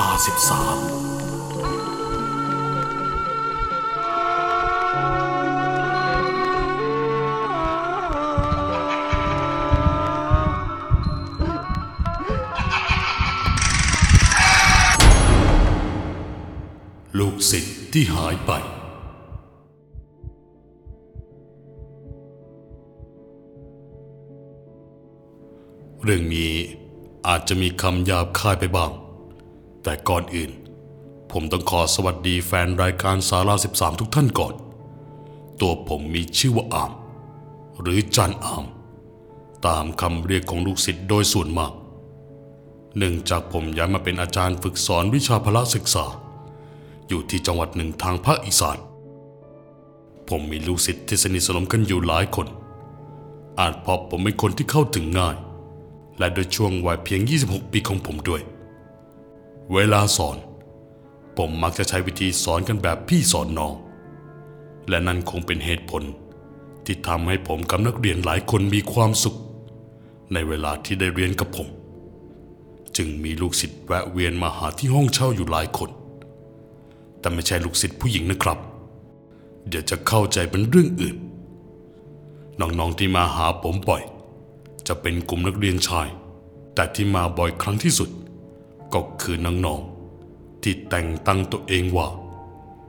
ลา13ลูกศิษย์ที่หายไปเรื่องนี้อาจจะมีคำหยาบคายไปบ้างแต่ก่อนอื่นผมต้องขอสวัสดีแฟนรายการศาลา13ทุกท่านก่อนตัวผมมีชื่อว่าอามหรือจันอามตามคำเรียกของลูกศิษย์โดยส่วนมากเนื่องจากผมย้ายมาเป็นอาจารย์ฝึกสอนวิชาพละศึกษาอยู่ที่จังหวัดหนึ่งทางภาคอีสานผมมีลูกศิษย์ที่สนิทสนมกันอยู่หลายคนอาจเพราะผมเป็นคนที่เข้าถึงง่ายและโดยช่วงวัยเพียง26ปีของผมด้วยเวลาสอนผมมักจะใช้วิธีสอนกันแบบพี่สอนน้องและนั่นคงเป็นเหตุผลที่ทำให้ผมกับนักเรียนหลายคนมีความสุขในเวลาที่ได้เรียนกับผมจึงมีลูกศิษย์แวะเวียนมาหาที่ห้องเช่าอยู่หลายคนแต่ไม่ใช่ลูกศิษย์ผู้หญิงนะครับเดี๋ยวจะเข้าใจเป็นเรื่องอื่นน้องๆที่มาหาผมบ่อยจะเป็นกลุ่มนักเรียนชายแต่ที่มาบ่อยครั้งที่สุดก็คือน้องๆที่แต่งตั้งตัวเองว่า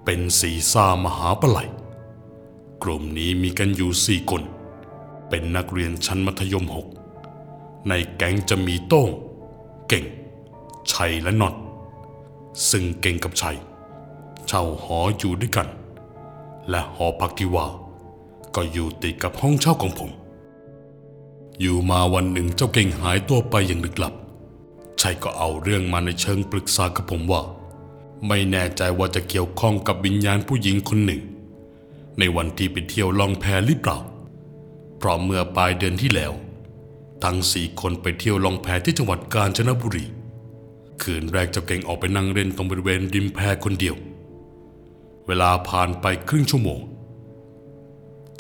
เป็นศีซ่ามหาปลัยกลุ่มนี้มีกันอยู่4คนเป็นนักเรียนชั้นมัธยม6ในแก๊งจะมีโต้งเก่งชัยและน็อตซึ่งเก่งกับชัยเช่าหออยู่ด้วยกันและหอพักที่ว่าก็อยู่ติดกับห้องเช่าของผมอยู่มาวันหนึ่งเจ้าเก่งหายตัวไปอย่างลึกลับชัยก็เอาเรื่องมาในเชิงปรึกษากับผมว่าไม่แน่ใจว่าจะเกี่ยวข้องกับวิญญาณผู้หญิงคนหนึ่งในวันที่ไปเที่ยวล่องแพหรือเปล่าเพราะเมื่อปลายเดือนที่แล้วทั้งสี่คนไปเที่ยวล่องแพที่จังหวัดกาญจนบุรีคืนแรกเจ้าเก่งออกไปนั่งเล่นตรงบริเวณริมแพคนเดียวเวลาผ่านไปครึ่งชั่วโมง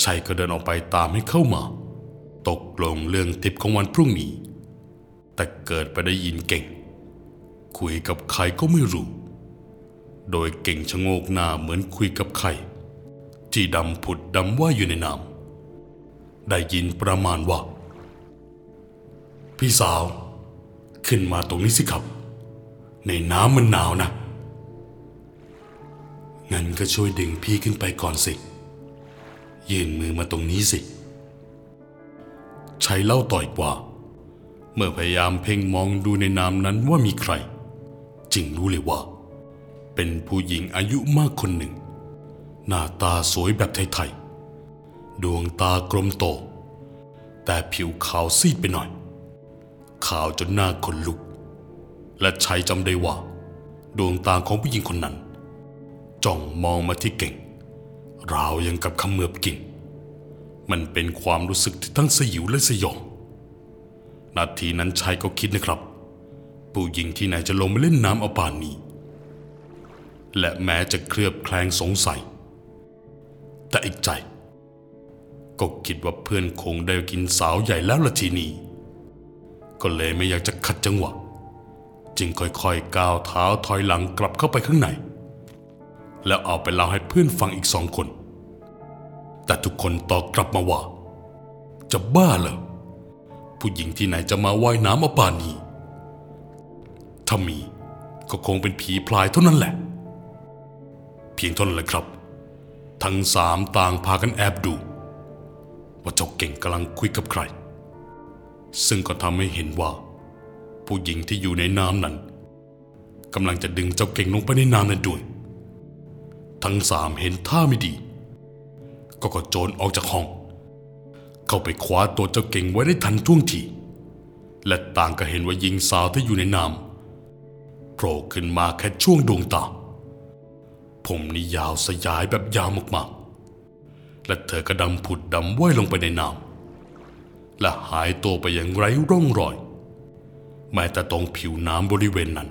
ชัยก็เดินออกไปตามให้เข้ามาตกลงเรื่องทิปของวันพรุ่งนี้แต่เกิดไปได้ยินเก่งคุยกับใครก็ไม่รู้โดยเก่งชะโงกหน้าเหมือนคุยกับใครที่ดำผุดดำว่าอยู่ในน้ำได้ยินประมาณว่าพี่สาวขึ้นมาตรงนี้สิครับในน้ำมันหนาวนะงั้นก็ช่วยดึงพี่ขึ้นไปก่อนสิยื่นมือมาตรงนี้สิชัยเล่าต่ออีกว่าเมื่อพยายามเพ่งมองดูในน้ำนั้นว่ามีใครจึงรู้เลยว่าเป็นผู้หญิงอายุมากคนหนึ่งหน้าตาสวยแบบไทยๆดวงตากลมโตแต่ผิวขาวซีดไปหน่อยขาวจนหน้าขนลุกและชัยจำได้ว่าดวงตาของผู้หญิงคนนั้นจ้องมองมาที่เก่งราวยังกับเขมือบกินมันเป็นความรู้สึกที่ทั้งสยิวและสยองนาทีนั้นชายก็คิดนะครับผู้หญิงที่ไหนจะลงมาเล่นน้ำเอาป่านนี้และแม้จะเคลือบแคลงสงสัยแต่อีกใจก็คิดว่าเพื่อนคงได้กินสาวใหญ่แล้วละทีนี้ก็เลยไม่อยากจะขัดจังหวะจึงค่อยๆก้าวเท้าถอยหลังกลับเข้าไปข้างในแล้วเอาไปเล่าให้เพื่อนฟังอีก2คนแต่ทุกคนตอบกลับมาว่าจะบ้าเหรอผู้หญิงที่ไหนจะมาว่ายน้ำเอาป่านนี้ถ้ามีก็คงเป็นผีพลายเท่านั้นแหละเพียงเท่านั้นแหละครับทั้ง3ต่างพากันแอบดูว่าเจ้าเก่งกำลังคุยกับใครซึ่งก็ทำให้เห็นว่าผู้หญิงที่อยู่ในน้ำนั้นกำลังจะดึงเจ้าเก่งลงไปในน้ำนั้นด้วยทั้ง3เห็นท่าไม่ดีก็กระโจนออกจากห้องเข้าไปคว้าตัวเจ้าเก่งไว้ได้ทันท่วงทีและต่างก็เห็นว่าหญิงสาวที่อยู่ในน้ำโผล่ขึ้นมาแค่ช่วงดวงตาผมนี่ยาวสยายแบบยาวมากๆและเธอก็ดำผุดดำว่ายลงไปในน้ำและหายตัวไปอย่างไร้ร่องรอยแม้แต่ตรงผิวน้ำบริเวณนั้น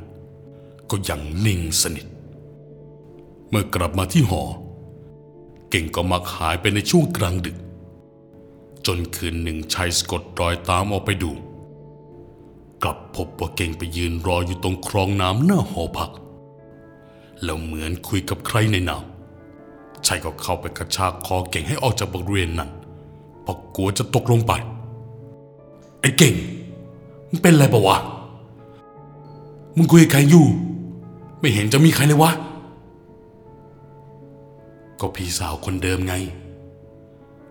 ก็ยังนิ่งสนิทเมื่อกลับมาที่หอเก่งก็มักหายไปในช่วงกลางดึกจนคืนหนึ่งชัยสะกดรอยตามออกไปดู กลับพบว่าเก่งไปยืนรออยู่ตรงคลองน้ำหน้าหอพักแล้วเหมือนคุยกับใครในน้ำชายก็เข้าไปกระชากคอเก่งให้ออกจากบริเวณนั้นเพราะกลัวจะตกลงไปไอ้เก่งมึงเป็นไรปะวะมึงคุยกับใครอยู่ไม่เห็นจะมีใครเลยวะก็พี่สาวคนเดิมไง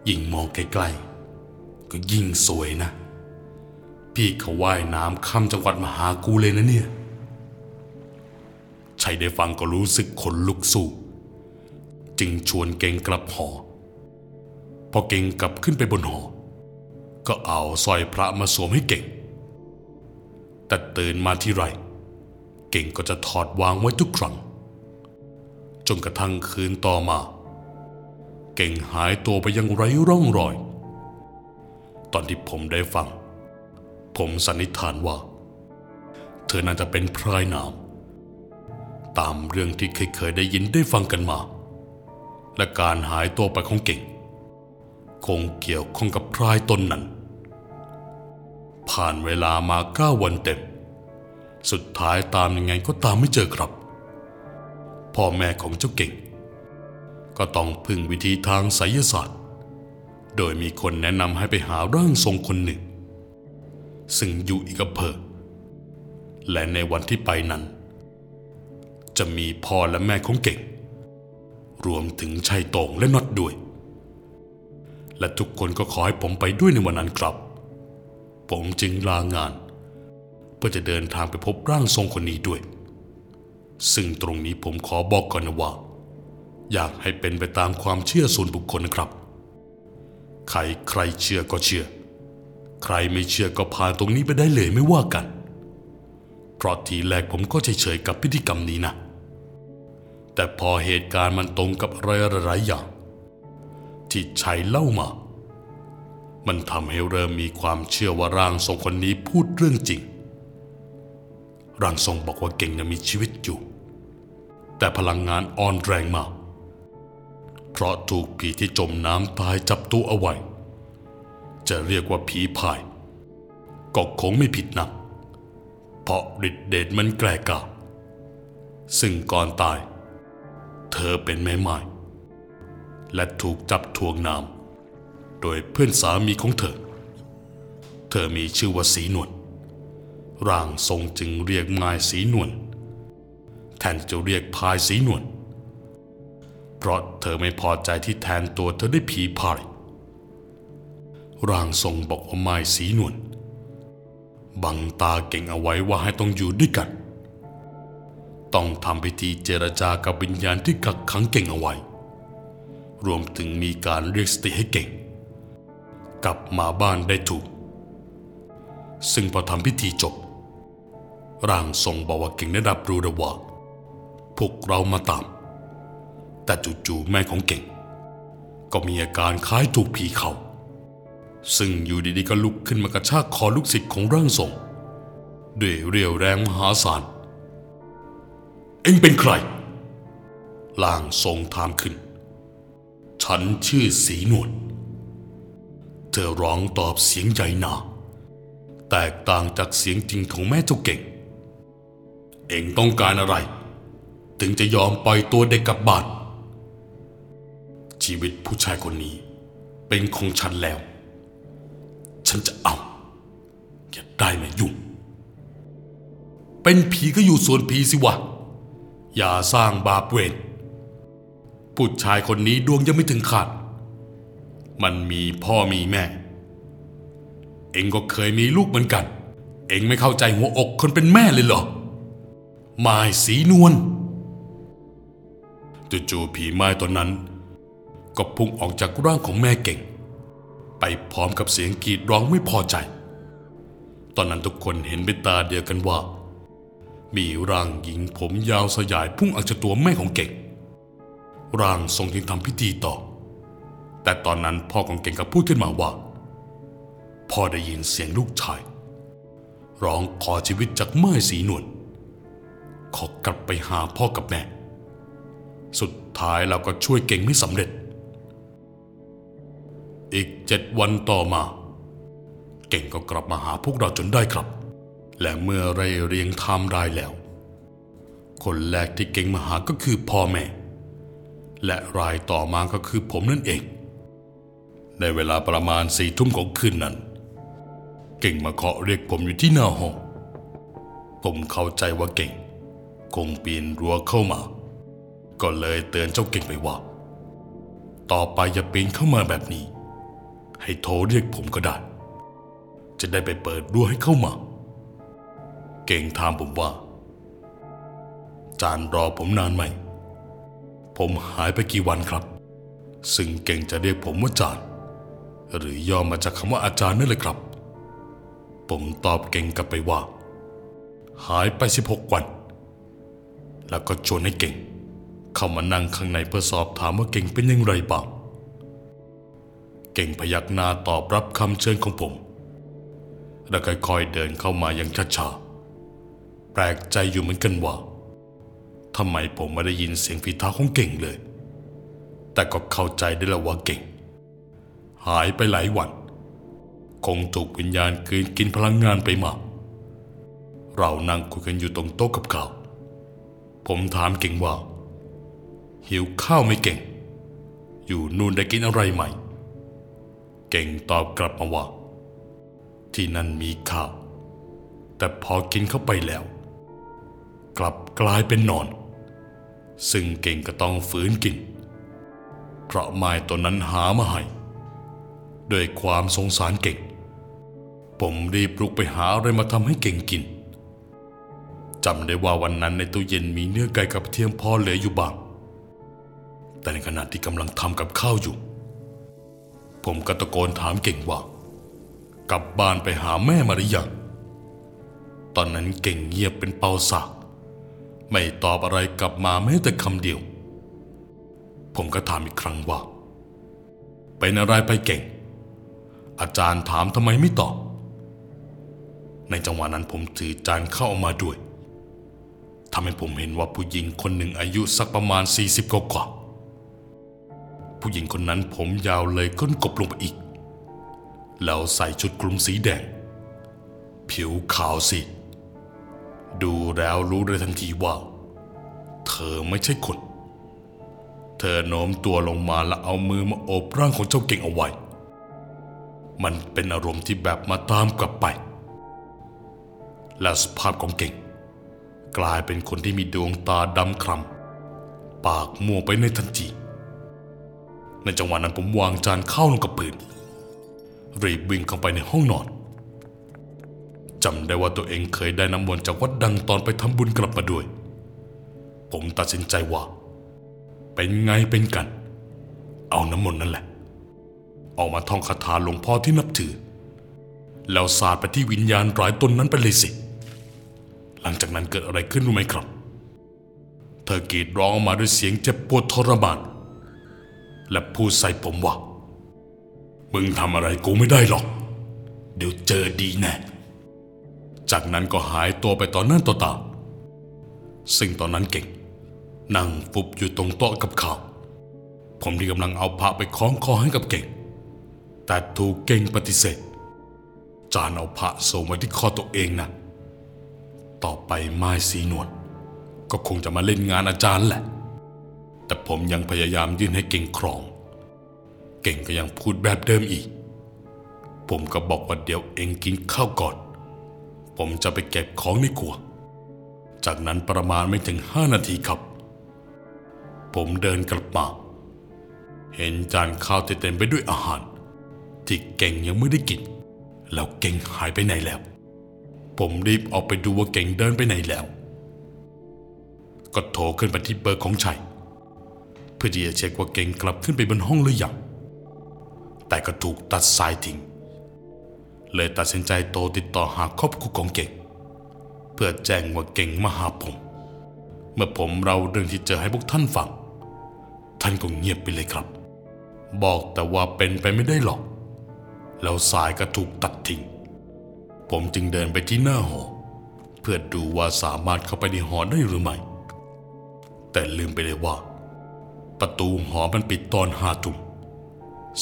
ยิ่งมองไกลๆก็ยิ่งสวยนะพี่เขาว่ายน้ำข้ามจังหวัดมาหากูเลยนะเนี่ยชัยได้ฟังก็รู้สึกขนลุกสู้จึงชวนเก่งกลับหอพอเก่งกลับขึ้นไปบนหอก็เอาสร้อยพระมาสวมให้เก่งแต่ตื่นมาที่ไรเก่งก็จะถอดวางไว้ทุกครั้งจนกระทั่งคืนต่อมาเก่งหายตัวไปยังไร้ร่องรอยตอนที่ผมได้ฟังผมสันนิษฐานว่าเธอน่าจะเป็นพรายน้ำตามเรื่องที่เคยได้ยินได้ฟังกันมาและการหายตัวไปของเก่งคงเกี่ยวข้องกับพรายตนนั้นผ่านเวลามา9 วันเต็มสุดท้ายตามยังไงก็ตามไม่เจอครับพ่อแม่ของเจ้าเก่งก็ต้องพึ่งวิธีทางไสยศาสตร์โดยมีคนแนะนำให้ไปหาร่างทรงคนหนึ่งซึ่งอยู่อีกอำเภอและในวันที่ไปนั้นจะมีพ่อและแม่ของเก่งรวมถึงชัยโต่งและน็อตด้วยและทุกคนก็ขอให้ผมไปด้วยในวันนั้นครับผมจึงลางานเพื่อจะเดินทางไปพบร่างทรงคนนี้ด้วยซึ่งตรงนี้ผมขอบอกก่อนนะว่าอยากให้เป็นไปตามความเชื่อส่วนบุคคลนะครับใครเชื่อก็เชื่อใครไม่เชื่อก็ผ่านตรงนี้ไปได้เลยไม่ว่ากันเพราะทีแรกผมก็เฉยๆกับพิธีกรรมนี้นะแต่พอเหตุการณ์มันตรงกับหลายๆอย่างที่ชัยเล่ามามันทำให้เริ่มมีความเชื่อว่าร่างทรงคนนี้พูดเรื่องจริงร่างทรงบอกว่าเก่งยังมีชีวิตอยู่แต่พลังงานอ่อนแรงมากเพราะถูกผีที่จมน้ำตายจับตัวเอาไว้จะเรียกว่าผีพายก็คงไม่ผิดนักเพราะฤทธิ์เดชมันแกร่งกล้าซึ่งก่อนตายเธอเป็นแม่ไม้และถูกจับถ่วงน้ำโดยเพื่อนสามีของเธอมีชื่อว่าสีนวลร่างทรงจึงเรียกไม้สีนวลแทนจะเรียกพายสีนวลเพราะเธอไม่พอใจที่แทนตัวเธอได้ผีพายร่างทรงบอกว่าไม้สีนวลบังตาเก่งเอาไว้ว่าให้ต้องอยู่ด้วยกันต้องทำพิธีเจรจากับวิญญาณที่กักขังเก่งเอาไว้รวมถึงมีการเรียกสติให้เก่งกลับมาบ้านได้ถูกซึ่งพอทำพิธีจบร่างทรงบอกว่าเก่งได้รับรู้แล้วว่าพวกเรามาตามแต่จู่ๆแม่ของเก่งก็มีอาการคล้ายถูกผีเข้าซึ่งอยู่ดีๆก็ลุกขึ้นมากระชากคอลูกศิษย์ของร่างทรงด้วยเรี่ยวแรงมหาศาลเอ็งเป็นใครร่างทรงถามขึ้นฉันชื่อสีนวลเธอร้องตอบเสียงใหญ่หนาแตกต่างจากเสียงจริงของแม่เจ้าเก่งเอ็งต้องการอะไรถึงจะยอมปล่อยตัวเด็กกลับบ้านชีวิตผู้ชายคนนี้เป็นของฉันแล้วฉันจะเอาอย่าได้มายุ่งเป็นผีก็อยู่ส่วนผีสิวะอย่าสร้างบาปเวรผู้ชายคนนี้ดวงยังไม่ถึงขาดมันมีพ่อมีแม่เองก็เคยมีลูกเหมือนกันเองไม่เข้าใจหัวอกคนเป็นแม่เลยเหรอไม้สีนวลจู่ๆผีไม้ตัวนั้นก็พุ่งออกจากร่างของแม่เก่งไปพร้อมกับเสียงกรีดร้องไม่พอใจตอนนั้นทุกคนเห็นเป็นตาเดียวกันว่ามีร่างหญิงผมยาวสยายพุ่งออกจากตัวแม่ของเก่งร่างทรงจึงทำพิธีต่อแต่ตอนนั้นพ่อของเก่งก็พูดขึ้นมาว่าพ่อได้ยินเสียงลูกชายร้องขอชีวิตจากไม้สีนวลขอกลับไปหาพ่อกับแม่สุดท้ายเราก็ช่วยเก่งไม่สำเร็จอีก7 วันต่อมาเก่งก็กลับมาหาพวกเราจนได้ครับ และเมื่อไล่เรียงไทม์ไลน์แล้วคนแรกที่เก่งมาหาก็คือพ่อแม่และรายต่อมาก็คือผมนั่นเองในเวลาประมาณ 4 ทุ่มของคืนนั้นเก่งมาเคาะเรียกผมอยู่ที่หน้าห้องผมเข้าใจว่าเก่งคงปีนรั้วเข้ามาก็เลยเตือนเจ้าเก่งไปว่าต่อไปอย่าปีนเข้ามาแบบนี้ให้โทรเรียกผมก็ได้จะได้ไปเปิดรั้วให้เข้ามาเก่งถามผมว่าจานรอผมนานไหมผมหายไปกี่วันครับซึ่งเก่งจะเรียกผมว่าจานหรือย่อมาจากคำว่าอาจารย์นั่นแหละครับผมตอบเก่งกลับไปว่าหายไป16 วันแล้วก็ชวนให้เก่งเข้ามานั่งข้างในเพื่อสอบถามว่าเก่งเป็นอย่างไรบ้างเก่งพยักหน้าตอบรับคำเชิญของผมแล้วค่อยๆเดินเข้ามาอย่างช้าๆแปลกใจอยู่เหมือนกันว่าทำไมผมไม่ได้ยินเสียงฝีเท้าของเก่งเลยแต่ก็เข้าใจได้แล้วว่าเก่งหายไปหลายวันคงถูกวิญญาณคืนกินพลังงานไปมากเรานั่งคุยกันอยู่ตรงโต๊ะกับเขาผมถามเก่งว่าหิวข้าวไม่เก่งอยู่นู่นได้กินอะไรใหม่เก่งตอบกลับมาว่าที่นั่นมีข้าวแต่พอกินเข้าไปแล้วกลับกลายเป็นนอนซึ่งเก่งก็ต้องฝืนกินเพราะไม้ตัวนั้นหามาให้ด้วยความสงสารเก่งผมรีบลุกไปหาอะไรมาทำให้เก่งกินจำได้ว่าวันนั้นในตู้เย็นมีเนื้อไก่กับเทียมพอเหลืออยู่บ้างแต่ในขณะที่กำลังทำกับข้าวอยู่ผมก็ตะโกนถามเก่งว่ากลับบ้านไปหาแม่มาหรือยังตอนนั้นเก่งเงียบเป็นเปาสากไม่ตอบอะไรกลับมาแม้แต่คำเดียวผมก็ถามอีกครั้งว่าเป็นอะไรไปเก่งอาจารย์ถามทำไมไม่ตอบในจังหวะนั้นผมถือจานข้าวออกมาด้วยทำให้ผมเห็นว่าผู้หญิงคนหนึ่งอายุสักประมาณ40 กว่าผู้หญิงคนนั้นผมยาวเลยก้นกบลงไปอีกแล้วใส่ชุดคลุมสีแดงผิวขาวสิดูแล้วรู้เลยทันทีว่าเธอไม่ใช่คนเธอโน้มตัวลงมาและเอามือมาโอบร่างของเจ้าเก่งเอาไว้มันเป็นอารมณ์ที่แบบมาตามกลับไปและสภาพของเก่งกลายเป็นคนที่มีดวงตาดำคล้ำปากมัวไปในทันทีในจังหวะนั้นผมวางจานข้าวลงกับพื้นรีบวิ่งเข้าไปในห้องนอนจำได้ว่าตัวเองเคยได้น้ำมนต์จากวัดดังตอนไปทำบุญกลับมาด้วยผมตัดสินใจว่าเป็นไงเป็นกันเอาน้ำมนต์นั่นแหละออกมาท่องคาถาหลวงพ่อที่นับถือแล้วสาดไปที่วิญญาณร้ายตนนั้นไปเลยสิหลังจากนั้นเกิดอะไรขึ้นรู้ไหมครับเธอกรีดร้องออกมาด้วยเสียงเจ็บปวดทรมานและพูดใส่ผมว่ามึงทำอะไรกูไม่ได้หรอกเดี๋ยวเจอดีแน่จากนั้นก็หายตัวไปต่อหน้าต่อตาซึ่งตอนนั้นเก่งนั่งฟุบอยู่ตรงโต๊ะกับข้าวผมที่กำลังเอาผ้าไปคล้องคอให้กับเก่งแต่ถูกเก่งปฏิเสธจานเอาผ้าส่งไว้ที่คอตัวเองนะต่อไปไม้สีนวลก็คงจะมาเล่นงานอาจารย์แหละแต่ผมยังพยายามยื่นให้เก่งครองเก่งก็ยังพูดแบบเดิมอีกผมก็บอกว่าเดี๋ยวเองกินข้าวก่อนผมจะไปเก็บของในครัวจากนั้นประมาณไม่ถึง5 นาทีครับผมเดินกลับมาเห็นจานข้าวเต็มไปด้วยอาหารที่เก่งยังไม่ได้กินแล้วเก่งหายไปไหนแล้วผมรีบออกไปดูว่าเก่งเดินไปไหนแล้วก็โทรขึ้นไปที่เบอร์ของชัยเพื่อที่จะเช็คว่าเก่งกลับขึ้นไปบนห้องหรือยังแต่ก็ถูกตัดสายทิ้งเลยตัดสินใจโทรติดต่อหาครอบครัวของเก่งเพื่อแจ้งว่าเก่งมาหาผมเมื่อผมเล่าเรื่องที่เจอให้พวกท่านฟังท่านก็เงียบไปเลยครับบอกแต่ว่าเป็นไปไม่ได้หรอกแล้วสายก็ถูกตัดทิ้งผมจึงเดินไปที่หน้าหอเพื่อดูว่าสามารถเข้าไปในหอได้หรือไม่แต่ลืมไปเลยว่าประตูหอมันปิดตอน5 ทุ่ม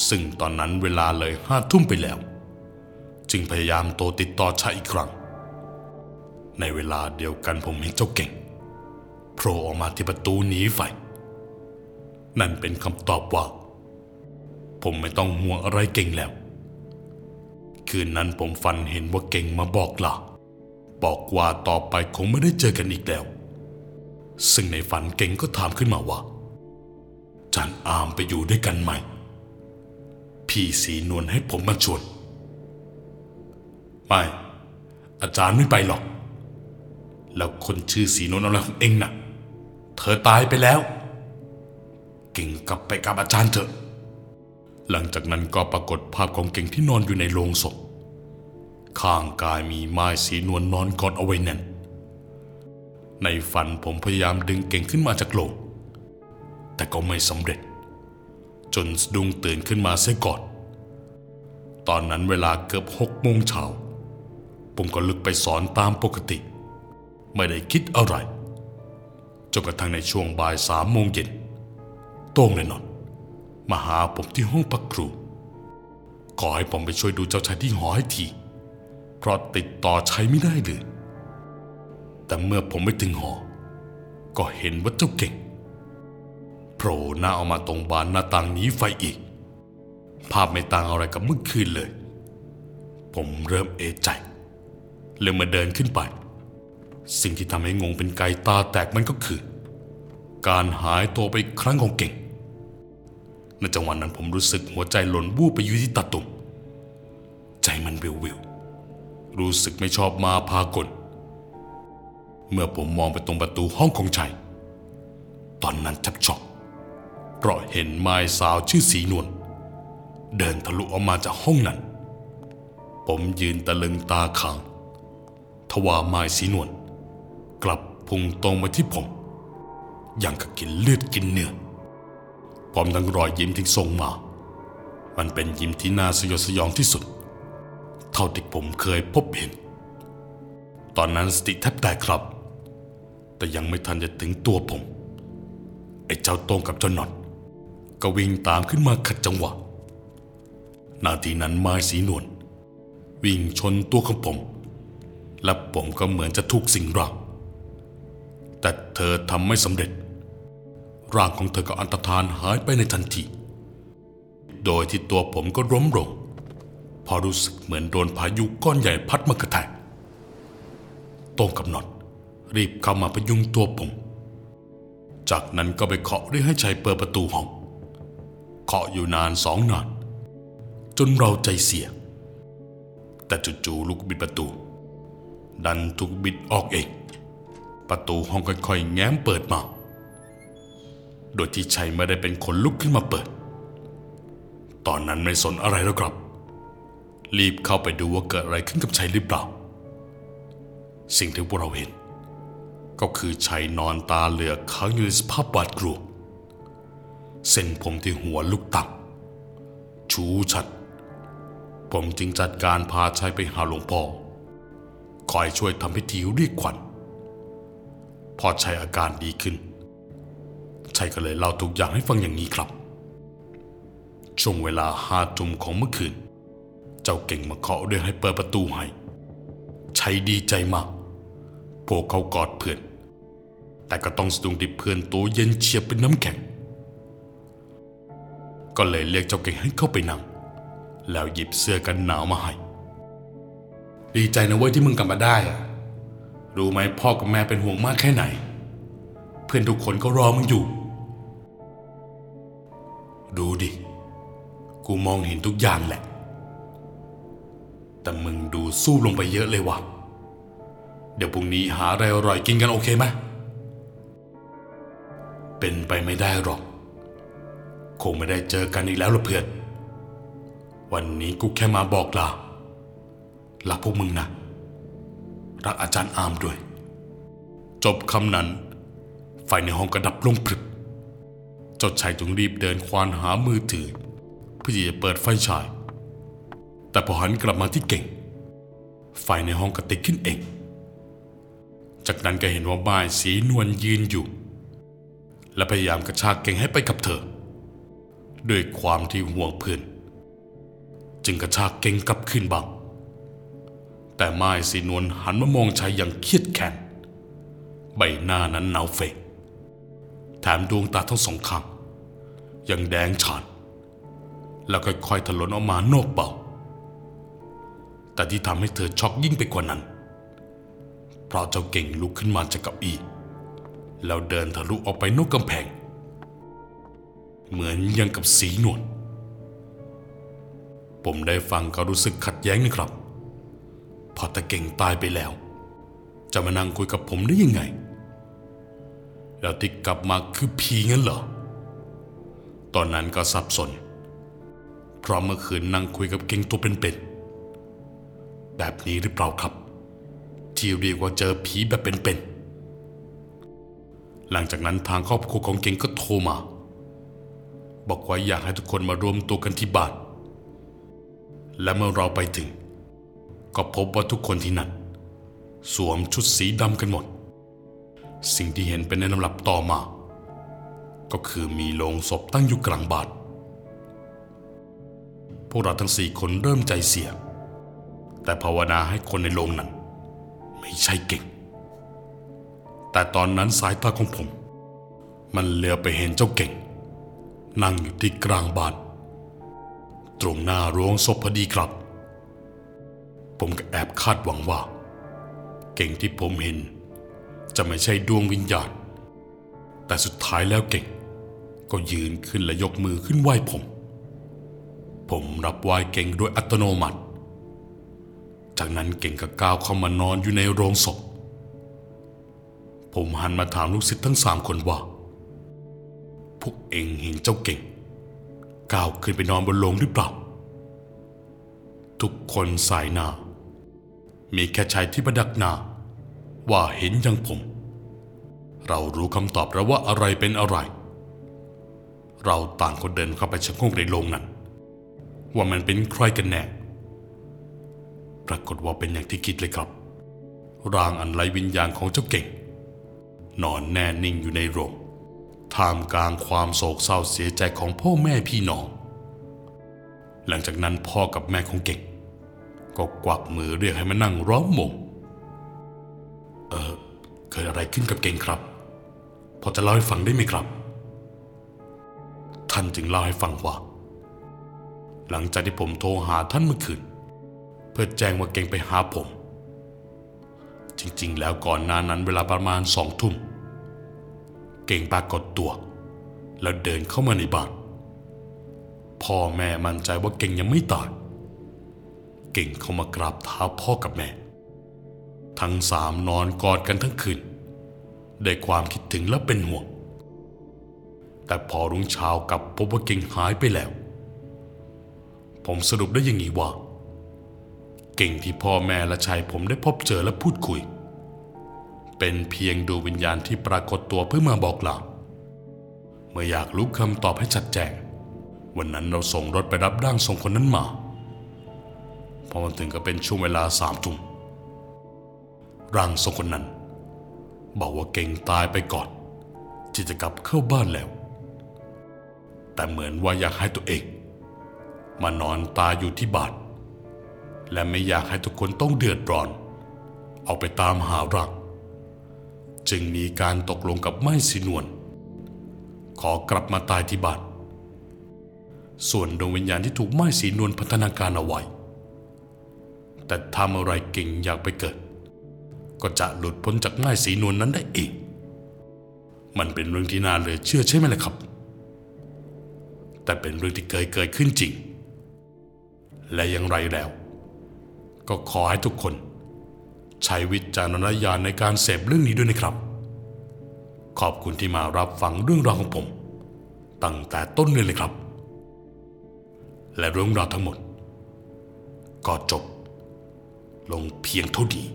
ซึ่งตอนนั้นเวลาเลย5 ทุ่มไปแล้วจึงพยายามโทรติดต่อชัยอีกครั้ง ในเวลาเดียวกันผมเห็นเจ้าเก่งโผล่ออกมาที่ประตูหนีไฟนั่นเป็นคำตอบว่าผมไม่ต้องห่วงอะไรเก่งแล้วคืนนั้นผมฝันเห็นว่าเก่งมาบอกลาบอกว่าต่อไปคงไม่ได้เจอกันอีกแล้วซึ่งในฝันเก่งก็ถามขึ้นมาว่าจันอามไปอยู่ด้วยกันไหมพี่สีนวลให้ผมมาชวนไม่อาจารย์ไม่ไปหรอกแล้วคนชื่อสีนวลอะไรของเองน่ะเธอตายไปแล้วเก่งกลับไปกับอาจารย์เถอะหลังจากนั้นก็ปรากฏภาพของเก่งที่นอนอยู่ในโลงศพข้างกายมีไม้สีนวลนอนกอดเอาไว้แน่นในฝันผมพยายามดึงเก่งขึ้นมาจากโลงแต่ก็ไม่สำเร็จจนสะดุ้งตื่นขึ้นมาเสียก่อนตอนนั้นเวลาเกือบ6 โมงเช้าผมก็ลุกไปสอนตามปกติไม่ได้คิดอะไรจนกระทั่งในช่วงบ่าย3 โมงเย็นโต้งและนนท์มาหาผมที่ห้องพักครูขอให้ผมไปช่วยดูเจ้าชายที่หอให้ทีเพราะติดต่อใช้ไม่ได้เลยแต่เมื่อผมไปถึงหอก็เห็นว่าเจ้าเก่งโผล่หน้าออกมาตรงบานหน้าต่างหนีไฟอีกภาพไม่ต่างอะไรกับเมื่อคืนเลยผมเริ่มเอะใจเลยมาเดินขึ้นไปสิ่งที่ทำให้งงเป็นไก่ตาแตกมันก็คือการหายตัวไปครั้งของเก่งในจังหวะนั้นผมรู้สึกหัวใจหล่นวูบไปอยู่ที่ตาตุ่มใจมันวิวรู้สึกไม่ชอบมาพากลเมื่อผมมองไปตรงประตูห้องของชัยตอนนั้นแทบช็อกเพราะเห็นมายสาวชื่อสีนวลเดินทะลุออกมาจากห้องนั้นผมยืนตะลึงตาค้างทว่ามายสีนวลกลับพุ่งตรงมาที่ผมอย่างกับกินเลือดกินเนื้อพร้อมทั้งรอยยิ้มที่ส่งมามันเป็นยิ้มที่น่าสยดสยองที่สุดเท่าที่ผมเคยพบเห็นตอนนั้นสติแทบแตกครับแต่ยังไม่ทันจะถึงตัวผมไอ้เจ้าโต้งกับเจ้านนท์ก็วิ่งตามขึ้นมาขัดจังหวะนาทีนั้นไม้สีนวลวิ่งชนตัวของผมและผมก็เหมือนจะถูกสิงร่างแต่เธอทำไม่สำเร็จร่างของเธอก็อันตรธานหายไปในทันทีโดยที่ตัวผมก็ล้มลงพอรู้สึกเหมือนโดนพายุก้อนใหญ่พัดมากระแทกโต้งกับนนท์รีบเข้ามาพยุงตัวผมจากนั้นก็ไปเคาะเรียกให้ชัยเปิดประตูห้องเคาะอยู่นาน2 นานจนเราใจเสียแต่จู่ๆลูกบิดประตูดันถูกบิดออกเองประตูห้องค่อยๆแง้มเปิดมาโดยที่ชัยไม่ได้เป็นคนลุกขึ้นมาเปิดตอนนั้นไม่สนอะไรแล้วครับรีบเข้าไปดูว่าเกิดอะไรขึ้นกับชัยหรือเปล่าสิ่งที่พวกเราเห็นก็คือชัยนอนตาเหลือกค้างอยู่ในสภาพบาดกรูเส้นผมที่หัวลุกตับชูชัดผมจึงจัดการพาชัยไปหาหลวงพ่อคอยช่วยทำพิธีเรียกขวัญพอชัยอาการดีขึ้นชัยก็เลยเล่าทุกอย่างให้ฟังอย่างนี้ครับช่วงเวลา5 ทุ่มของเมื่อคืนเจ้าเก่งมาเคาะเรียกให้เปิดประตูให้ชัยดีใจมากโผล่เข้ากอดเพื่อนแต่ก็ต้องสะดุ้งที่เพื่อนตัวเย็นเฉียบเป็นน้ำแข็งก็เลยเรียกเจ้าเก่งให้เข้าไปนั่งแล้วหยิบเสื้อกันหนาวมาให้ดีใจนะเว้ยที่มึงกลับมาได้อะรู้ไหมพ่อกับแม่เป็นห่วงมากแค่ไหนเพื่อนทุกคนก็รอมึงอยู่ดูดิกูมองเห็นทุกอย่างแหละแต่มึงดูสู้ลงไปเยอะเลยว่ะเดี๋ยวพรุ่งนี้หาอะไรอร่อยกินกันโอเคไหมเป็นไปไม่ได้หรอกคงไม่ได้เจอกันอีกแล้วล่ะเพื่อนวันนี้กูแค่มาบอกลารักพวกมึงนะรักอาจารย์อามด้วยจบคำนั้นไฟในห้องกระดับลงพรึบเจ้าชายจึงรีบเดินควานหามือถือเพื่อจะเปิดไฟฉายแต่พอหันกลับมาที่เก่งไฟในห้องกระติดขึ้นเองจากนั้นก็เห็นว่าบ่ายสีนวลยืนอยู่และพยายามกระชากเก่งให้ไปกับเธอด้วยความที่ห่วงเพื่อนจึงกระชากเก่งกลับขึ้นบ้างแต่ แต่ม่ายสีนวลหันมามองชายอย่างเครียดแค้นใบหน้านั้นหนาวเฟกแถมดวงตาทั้งสองข้างยังแดงฉานแล้วค่อยๆถลนออกมานอกเป่าแต่ที่ทำให้เธอช็อกยิ่งไปกว่านั้นเพราะเจ้าเก่งลุกขึ้นมาจากเก้าอี้แล้วเดินทะลุออกไปนอกกำแพงเหมือนยังกับสีนวลผมได้ฟังก็รู้สึกขัดแย้งนะครับพอตาเก่งตายไปแล้วจะมานั่งคุยกับผมได้ยังไงแล้วที่กลับมาคือผีงั้นเหรอตอนนั้นก็สับสนเพราะเมื่อคืนนั่งคุยกับเก่งตัวเป็นๆแบบนี้หรือเปล่าครับที่เรียกว่าเจอผีแบบเป็นๆหลังจากนั้นทางครอบครัวของเก่งก็โทรมาบอกว่าอยากให้ทุกคนมารวมตัวกันที่บ้านและเมื่อเราไปถึงก็พบว่าทุกคนที่นั่นสวมชุดสีดำกันหมดสิ่งที่เห็นเป็นในลำดับต่อมาก็คือมีโลงศพตั้งอยู่กลางบาทพวกเราทั้งสี่คนเริ่มใจเสียแต่ภาวนาให้คนในโลงนั้นไม่ใช่เก่งแต่ตอนนั้นสายตาของผมมันเลือบไปเห็นเจ้าเก่งนั่งอยู่ที่กลางบาทตรงหน้าโรงศพพอดีครับผมก็แอบคาดหวังว่าเก่งที่ผมเห็นจะไม่ใช่ดวงวิญญาณแต่สุดท้ายแล้วเก่งก็ยืนขึ้นและยกมือขึ้นไหว้ผมรับไหว้เก่งโดยอัตโนมัติจากนั้นเก่งก็ก้าวเข้ามานอนอยู่ในโรงศพผมหันมาถามลูกศิษย์ทั้งสามคนว่าพวกเองเห็นเจ้าเก่งก้าวขึ้นไปนอนบนโลงหรือเปล่าทุกคนสายหน้ามีแค่ชายที่ประดักหน้าว่าเห็นอย่างผมเรารู้คำตอบแล้วว่าอะไรเป็นอะไรเราต่างคนเดินเข้าไปชะโงกในโลงนั้นว่ามันเป็นใครกันแน่ปรากฏว่าเป็นอย่างที่คิดเลยครับร่างอันไร้วิญญาณของเจ้าเก่งนอนแน่นิ่งอยู่ในโรงท่ามกลางความโศกเศร้าเสียใจของพ่อแม่พี่น้องหลังจากนั้นพ่อกับแม่ของเก่งก็กวักมือเรียกให้มานั่งร้อมวงเกิดอะไรขึ้นกับเก่งครับพอจะเล่าให้ฟังได้ไหมครับท่านจึงเล่าให้ฟังว่าหลังจากที่ผมโทรหาท่านเมื่อคืนเพื่อแจ้งว่าเก่งไปหาผมจริงๆแล้วก่อนหน้านั้นเวลาประมาณ 20:00 น.เก่งปรากฏตัวแล้วเดินเข้ามาในบ้านพ่อแม่มั่นใจว่าเก่งยังไม่ตายเก่งเข้ามากราบเท้าพ่อกับแม่ทั้งสามนอนกอดกันทั้งคืนด้วยความคิดถึงและเป็นห่วงแต่พอรุ่งเช้ากลับพบว่าเก่งหายไปแล้วผมสรุปได้อย่างนี้ว่าเก่งที่พ่อแม่และชายผมได้พบเจอและพูดคุยเป็นเพียงดวงวิญญาณที่ปรากฏตัวเพื่อมาบอกลาเมื่ออยากรู้คำตอบให้ชัดแจ้งวันนั้นเราส่งรถไปรับร่างทรงคนนั้นมาพอมาถึงก็เป็นช่วงเวลา 21:00 น.ร่างทรงคนนั้นบอกว่าเก่งตายไปก่อนที่จะกลับเข้าบ้านแล้วแต่เหมือนว่าอยากให้ตัวเองมานอนตายอยู่ที่บาทและไม่อยากให้ทุกคนต้องเดือดร้อนเอาไปตามหาร่างจึงมีการตกลงกับม่ายสีนวลขอกลับมาตายที่บาทส่วนดวงวิญญาณที่ถูกม่ายสีนวลพัฒนาการเอาไว้แต่ทำอะไรเก่งอยากไปเกิดก็จะหลุดพ้นจากม่ายสีนวลนั้นได้เองมันเป็นเรื่องที่น่าเหลือเชื่อใช่ไหมล่ะครับแต่เป็นเรื่องที่เกิดขึ้นจริงและอย่างไรแล้วก็ขอให้ทุกคนใช้วิจารณญาณในการเสพเรื่องนี้ด้วยนะครับขอบคุณที่มารับฟังเรื่องราวของผมตั้งแต่ต้นเลยครับและเรื่องราวทั้งหมดก็จบลงเพียงเท่านี้